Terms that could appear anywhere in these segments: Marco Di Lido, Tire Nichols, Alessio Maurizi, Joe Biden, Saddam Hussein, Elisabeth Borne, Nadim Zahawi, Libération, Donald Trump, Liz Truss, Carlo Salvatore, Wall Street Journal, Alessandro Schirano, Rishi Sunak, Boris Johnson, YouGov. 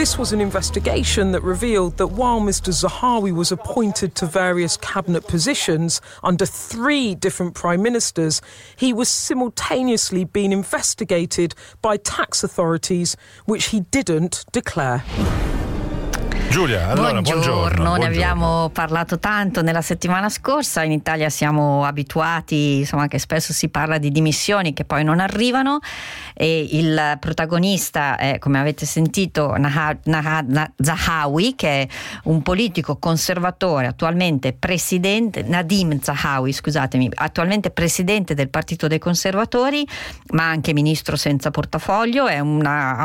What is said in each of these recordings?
This was an investigation that revealed that while Mr. Zahawi was appointed to various cabinet positions under 3 different prime ministers, he was simultaneously being investigated by tax authorities, which he didn't declare. Giulia, allora, buongiorno. Ne abbiamo parlato tanto nella settimana scorsa. In Italia siamo abituati, insomma, che spesso si parla di dimissioni che poi non arrivano, e il protagonista è, come avete sentito, Zahawi, che è un politico conservatore, attualmente presidente, Nadim Zahawi, scusatemi, attualmente presidente del Partito dei Conservatori, ma anche ministro senza portafoglio. Ha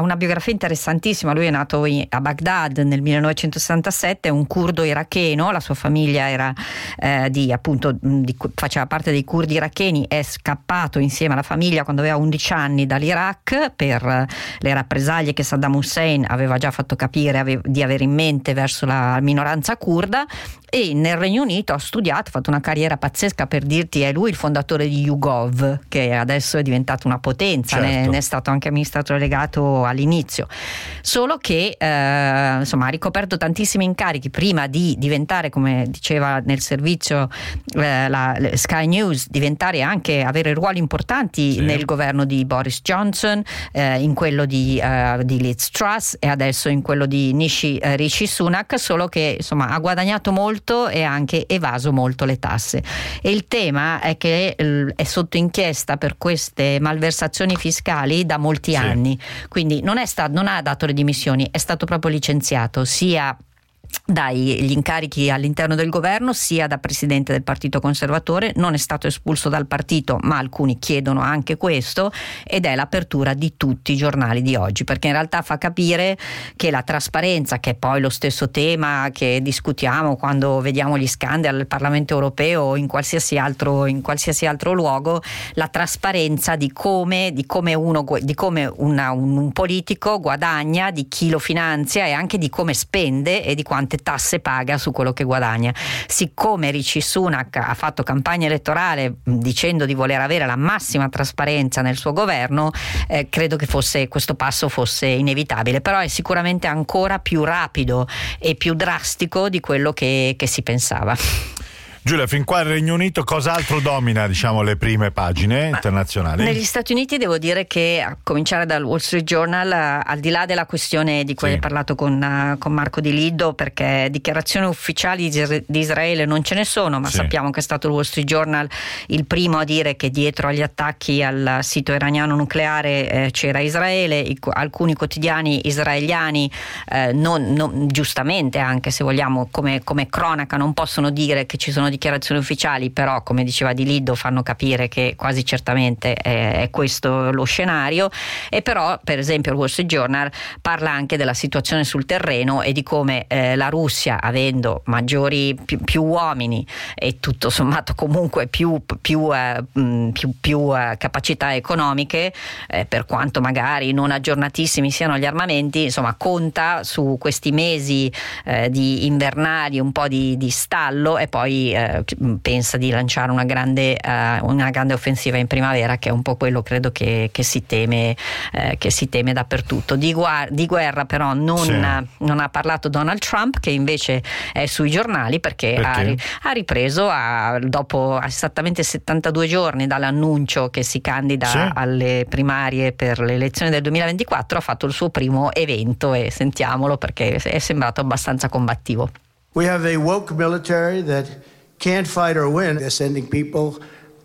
una biografia interessantissima. Lui è nato a Baghdad nel 1967, un curdo iracheno. La sua famiglia era faceva parte dei curdi iracheni. È scappato insieme alla famiglia quando aveva 11 anni dall'Iraq per le rappresaglie che Saddam Hussein aveva già fatto capire di avere in mente verso la minoranza curda, e nel Regno Unito ha studiato, ha fatto una carriera pazzesca. Per dirti, è lui il fondatore di YouGov, che adesso è diventata una potenza. Certo. Ne è stato anche amministratore legato all'inizio, solo che insomma ha ricoperto tantissimi incarichi prima di diventare, come diceva nel servizio Sky News, diventare anche, avere ruoli importanti, sì, nel governo di Boris Johnson, in quello di Liz Truss, e adesso in quello di Rishi Sunak, solo che insomma ha guadagnato molto e ha anche evaso molto le tasse. E il tema è che è sotto inchiesta per queste malversazioni fiscali da molti, sì, anni, quindi non ha dato le dimissioni, è stato proprio licenziato sia dagli incarichi all'interno del governo sia da presidente del Partito Conservatore. Non è stato espulso dal partito, ma alcuni chiedono anche questo, ed è l'apertura di tutti i giornali di oggi, perché in realtà fa capire che la trasparenza, che è poi lo stesso tema che discutiamo quando vediamo gli scandali al Parlamento europeo o in qualsiasi altro luogo, la trasparenza di come un politico guadagna, di chi lo finanzia e anche di come spende e di quante tasse paga su quello che guadagna. Siccome Rishi Sunak ha fatto campagna elettorale dicendo di voler avere la massima trasparenza nel suo governo, credo che questo passo fosse inevitabile, però è sicuramente ancora più rapido e più drastico di quello che si pensava. Giulia, fin qua il Regno Unito, cos'altro domina, diciamo, le prime pagine internazionali? Negli Stati Uniti devo dire che, a cominciare dal Wall Street Journal, al di là della questione di cui, sì, hai parlato con Marco Di Lido, perché dichiarazioni ufficiali di Israele non ce ne sono, ma, sì, sappiamo che è stato il Wall Street Journal il primo a dire che dietro agli attacchi al sito iraniano nucleare c'era Israele. Alcuni quotidiani israeliani, non giustamente, anche se vogliamo, come cronaca, non possono dire che ci sono dichiarazioni ufficiali, però, come diceva Di Lido, fanno capire che quasi certamente è questo lo scenario. E però, per esempio, il Wall Street Journal parla anche della situazione sul terreno e di come la Russia, avendo più uomini e tutto sommato comunque più capacità economiche, per quanto magari non aggiornatissimi siano gli armamenti, insomma conta su questi mesi di invernali, un po' di stallo, e poi pensa di lanciare una grande offensiva in primavera, che è un po' quello, credo, che si teme dappertutto. Di guerra però non ha parlato Donald Trump, che invece è sui giornali perché? Ha ripreso dopo esattamente 72 giorni dall'annuncio che si candida, sì, alle primarie per le elezioni del 2024. Ha fatto il suo primo evento, e sentiamolo, perché è sembrato abbastanza combattivo. We have a woke military that can't fight or win. They're sending people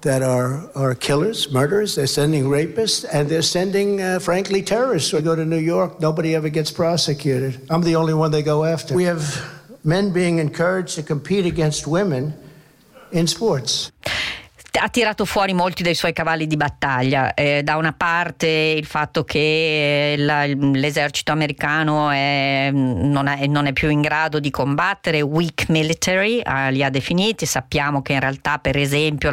that are killers, murderers. They're sending rapists, and they're sending, frankly, terrorists. We go to New York, nobody ever gets prosecuted. I'm the only one they go after. We have men being encouraged to compete against women in sports. Ha tirato fuori molti dei suoi cavalli di battaglia. Da una parte il fatto che l'esercito americano non è più in grado di combattere, weak military li ha definiti. Sappiamo che in realtà, per esempio,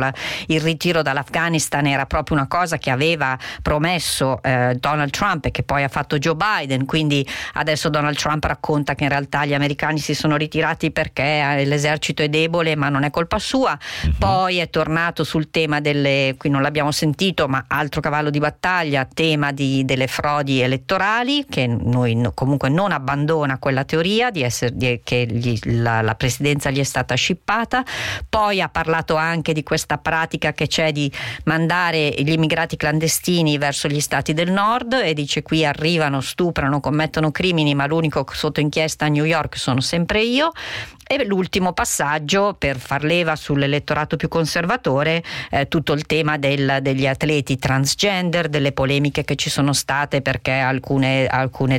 il ritiro dall'Afghanistan era proprio una cosa che aveva promesso Donald Trump e che poi ha fatto Joe Biden, quindi adesso Donald Trump racconta che in realtà gli americani si sono ritirati perché l'esercito è debole, ma non è colpa sua. Poi è tornato sul tema delle, qui non l'abbiamo sentito, ma altro cavallo di battaglia, tema delle frodi elettorali, che noi comunque non abbandona quella teoria che la presidenza gli è stata scippata. Poi ha parlato anche di questa pratica che c'è di mandare gli immigrati clandestini verso gli stati del nord, e dice: qui arrivano, stuprano, commettono crimini, ma l'unico sotto inchiesta a New York sono sempre io. E l'ultimo passaggio, per far leva sull'elettorato più conservatore, tutto il tema degli atleti transgender, delle polemiche che ci sono state perché alcune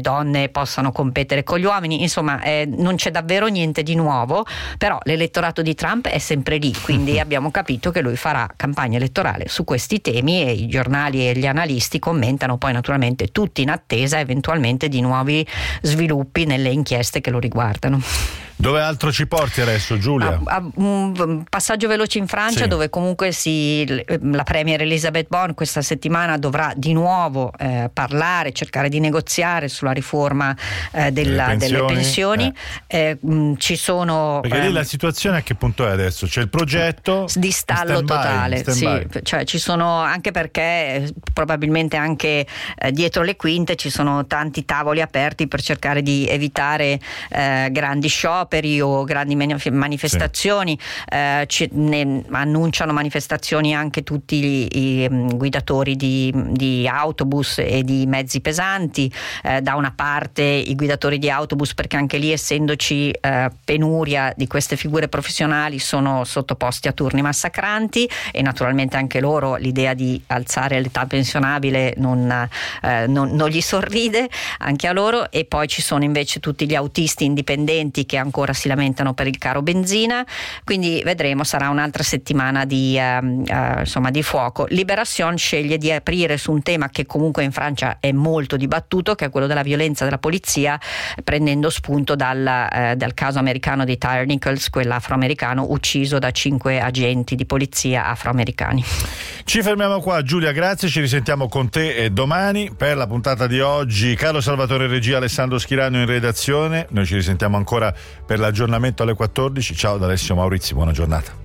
donne possano competere con gli uomini. Insomma, non c'è davvero niente di nuovo, però l'elettorato di Trump è sempre lì, quindi abbiamo capito che lui farà campagna elettorale su questi temi, e i giornali e gli analisti commentano poi naturalmente tutti in attesa eventualmente di nuovi sviluppi nelle inchieste che lo riguardano. Dove altro ci porti adesso, Giulia? Un passaggio veloce in Francia, sì. Dove comunque la premier Elisabeth Borne questa settimana dovrà di nuovo parlare, cercare di negoziare sulla riforma delle pensioni. Ci sono, perché lì la situazione a che punto è adesso? C'è il progetto di stallo totale, sì, cioè ci sono, anche perché probabilmente anche dietro le quinte ci sono tanti tavoli aperti per cercare di evitare grandi shock o grandi manifestazioni, sì. Ne annunciano manifestazioni anche tutti i guidatori di autobus e di mezzi pesanti. Da una parte i guidatori di autobus, perché anche lì, essendoci penuria di queste figure professionali, sono sottoposti a turni massacranti, e naturalmente anche loro l'idea di alzare l'età pensionabile non gli sorride, anche a loro. E poi ci sono invece tutti gli autisti indipendenti che ancora si lamentano per il caro benzina, quindi vedremo, sarà un'altra settimana di fuoco. Libération sceglie di aprire su un tema che comunque in Francia è molto dibattuto, che è quello della violenza della polizia, prendendo spunto dal caso americano di Tire Nichols, quell'afroamericano ucciso da 5 agenti di polizia afroamericani. Ci fermiamo qua, Giulia, grazie, ci risentiamo con te domani per la puntata di oggi. Carlo Salvatore in regia, Alessandro Schirano in redazione, noi ci risentiamo ancora per l'aggiornamento alle 14. Ciao da Alessio Maurizi, buona giornata.